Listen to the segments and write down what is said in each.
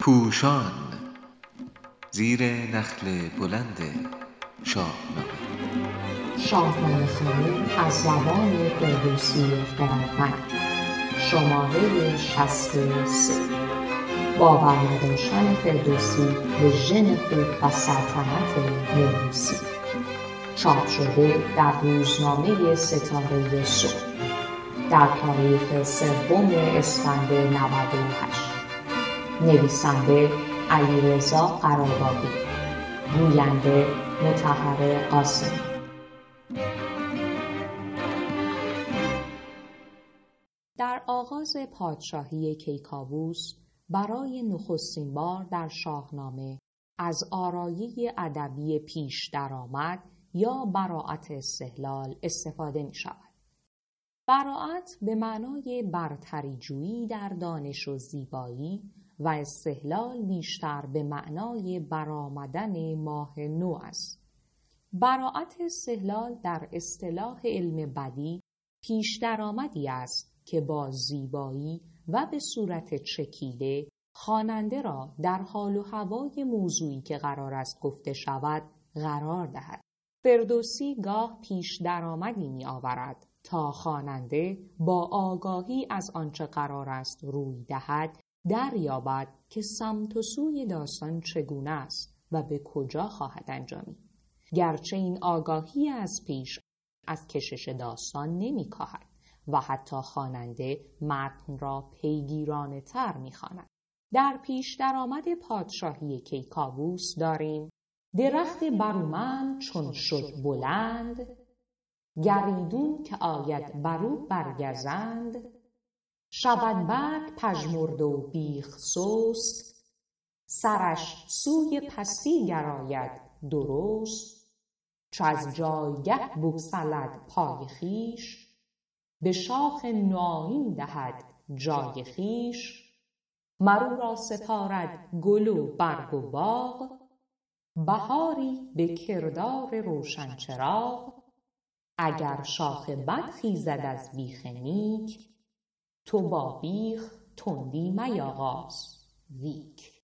پوشان زیر نخل بلند شاهنامه خوانی از زبان فردوسی خردمند شماره 63 باور نداشتن فردوسی به ژن خود و سلطنت فردوسی چاپ شده در روزنامه ستاره صبح در تاریخ 3 اسفند 98. نویسنده علیرضا قراباقی، گوینده مطهر قاسمی. در آغاز پادشاهی کیکاووس برای نخستین بار در شاهنامه از آرایه ادبی پیش درآمد یا براءت استحلال استفاده می شود. براءت به معنای برتری جویی در دانش و زیبایی و استحلال بیشتر به معنای برآمدن ماه نو است. براءت استحلال در اصطلاح علم بدیع پیش درآمدی است که با زیبایی و به صورت چکیده خواننده را در حال و هوای موضوعی که قرار است گفته شود قرار دهد. فردوسی گاه پیش درآمدی می آورد تا خواننده با آگاهی از آنچه قرار است روی دهد دریابد که سمت و سوی داستان چگونه است و به کجا خواهد انجامید. گرچه این آگاهی از پیش از کشش داستان نمی‌کاهد و حتی خواننده متن را پیگیرانه تر می‌خواند. در پیش درآمد پادشاهی کیکاووس داریم: درخت برومند چون شد بلند، گریدون که آید برو برگزند، شبد برگ پژمرده و بیخ سوست، سرش سوی پستی گراید درست، چو از جایگه بگسلد پای خویش، به شاخ نوآیین دهد جای خویش، مرو را ستارد گل و برگ و باغ، بهاری به کردار روشن چراغ، اگر شاخ بد خیزد از بیخ نیک، تو با بیخ تندی میاغاز ویک.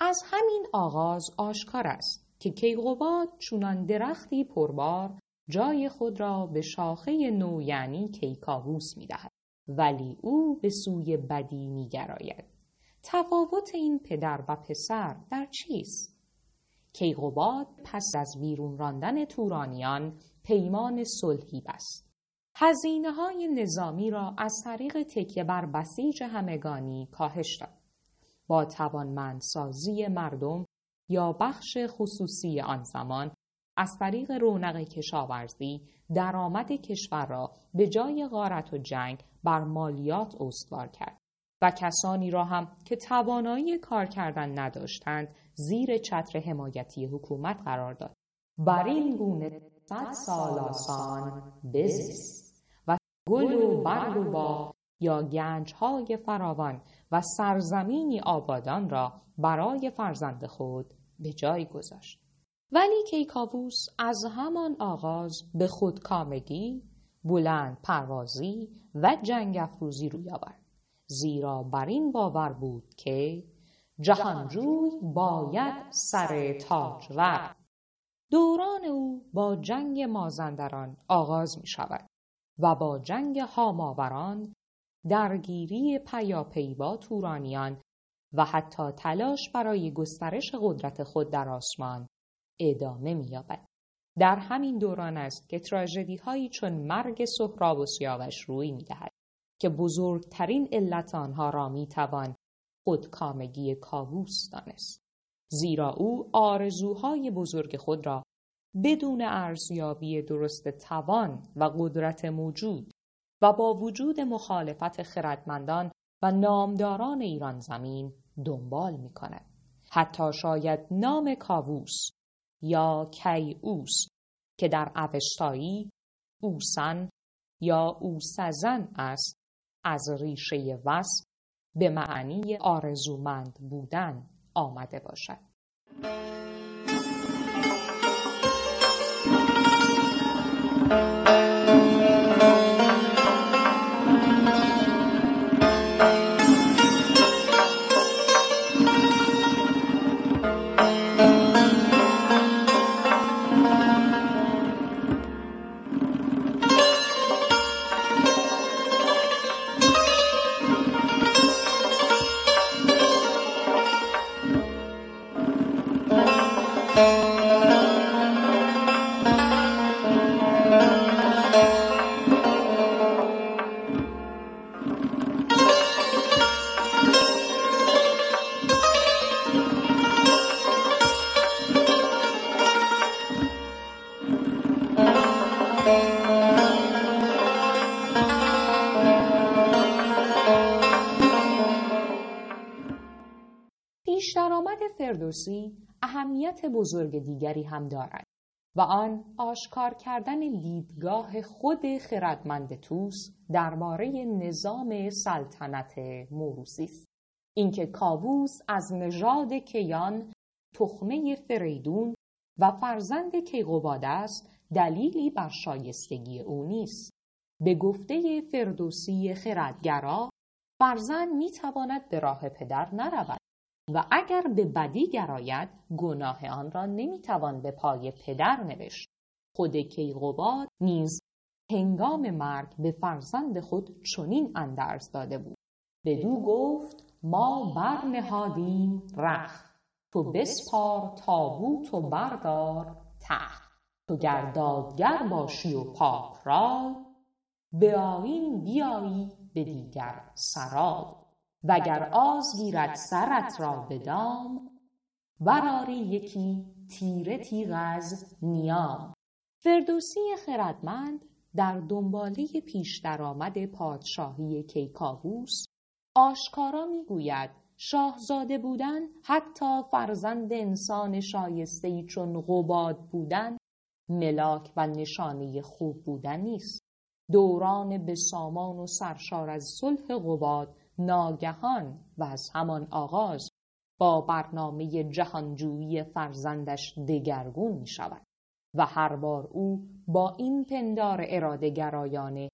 از همین آغاز آشکار است که کیقباد چونان درختی پربار جای خود را به شاخه نو یعنی کیکاووس می دهد، ولی او به سوی بدی می گراید. تفاوت این پدر و پسر در چیست؟ کیقباد پس از بیرون راندن تورانیان پیمان صلحی بست. هزینه‌های نظامی را از طریق تکیه بر بسیج همگانی کاهش داد. با توانمندسازی مردم یا بخش خصوصی آن زمان از طریق رونق کشاورزی درآمد کشور را به جای غارت و جنگ بر مالیات استوار کرد و کسانی را هم که توانایی کار کردن نداشتند زیر چتر حمایتی حکومت قرار داد. بر این گونه 100 سال آسان بزیست و گل و برگ و باغ یا گنج‌های فراوان و سرزمینی آبادان را برای فرزند خود به جای گذاشت. ولی کیکاووس از همان آغاز به خودکامگی، بلند پروازی و جنگ افروزی روی آورد، زیرا بر این باور بود که جهانجوی باید سر تاجور. دوران او با جنگ مازندران آغاز می شود و با جنگ خاماوران درگیری پیاپی با تورانیان و حتی تلاش برای گسترش قدرت خود در آسمان ادامه می‌یابد. در همین دوران است که تراژدی‌هایی چون مرگ سهراب و سیاوش روی می‌دهد که بزرگترین علت آنها را می‌توان خودکامگی کاووس دانست، زیرا او آرزوهای بزرگ خود را بدون ارزیابی درست توان و قدرت موجود و با وجود مخالفت خردمندان و نامداران ایران زمین دنبال می کند. حتی شاید نام کاووس یا کیئوس که در اوستایی اوسن یا اوسزن است، از ریشه وصف به معنی آرزومند بودن آمده باشد. فردوسی اهمیت بزرگ دیگری هم دارد و آن آشکار کردن لیدگاه خود خردمند توس درباره نظام سلطنت موروثی است. اینکه کاووس از نژاد کیان، تخمه فریدون و فرزند کیقباد است، دلیلی بر شایستگی او نیست. به گفته فردوسی خردگرا، فرزند می‌تواند به راه پدر نرود و اگر به بدی گراید گناه آن را نمیتوان به پای پدر نوشت. خود کیقباد نیز هنگام مرگ به فرزند خود چنین اندرز داده بود: بدو گفت ما برنهادیم رخت، تو بسپار تابوت و بردار تخت، تو گردادگر باشی و پاک رای، به آیین بیایی به دیگر سرای، وگر آز گیرد سرت را به دام، برآری یکی تیره تیغ از نیام. فردوسی خردمند در دنباله پیش درآمد پادشاهی کیکاووس آشکارا میگوید شاهزاده بودن، حتی فرزند انسان شایسته‌ای چون قباد بودن، ملاک و نشانه خوب بودن نیست. دوران بسامان و سرشار از صلح قباد ناگهان و از همان آغاز با برنامه جهانجویی فرزندش دگرگون می شود و هر بار او با این پندار اراده گرایانه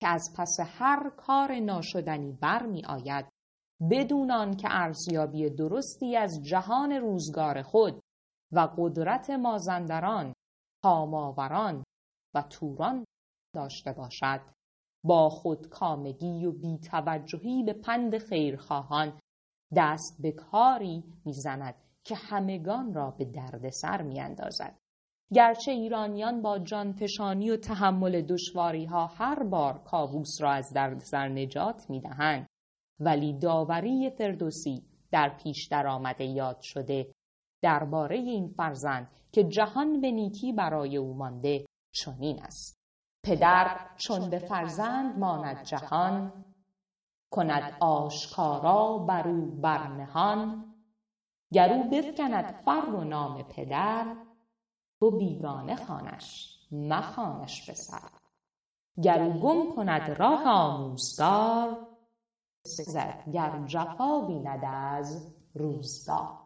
که از پس هر کار ناشدنی بر می آید، بدون آن که ارزیابی درستی از جهان روزگار خود و قدرت مازندران، خاماوران و توران داشته باشد، با خودکامگی و بی‌توجهی به پند خیرخواهان دست به کاری می‌زند که همگان را به دردسر می‌اندازد. گرچه ایرانیان با جانفشانی و تحمل دشواری‌ها هر بار کاووس را از دردسر نجات می‌دهند، ولی داوری فردوسی در پیش درآمد یاد شده درباره این فرزند که جهان به نیکی برای او مانده چنین است: پدر چون به فرزند ماند جهان، کند آشکارا بر او برنهان، گر او بفکند فر و نام پدر، تو بیگانه خوانش مخوانش به سر، گر او گم کند راه آموزگار، سزد گر جفا بیند از روزگار.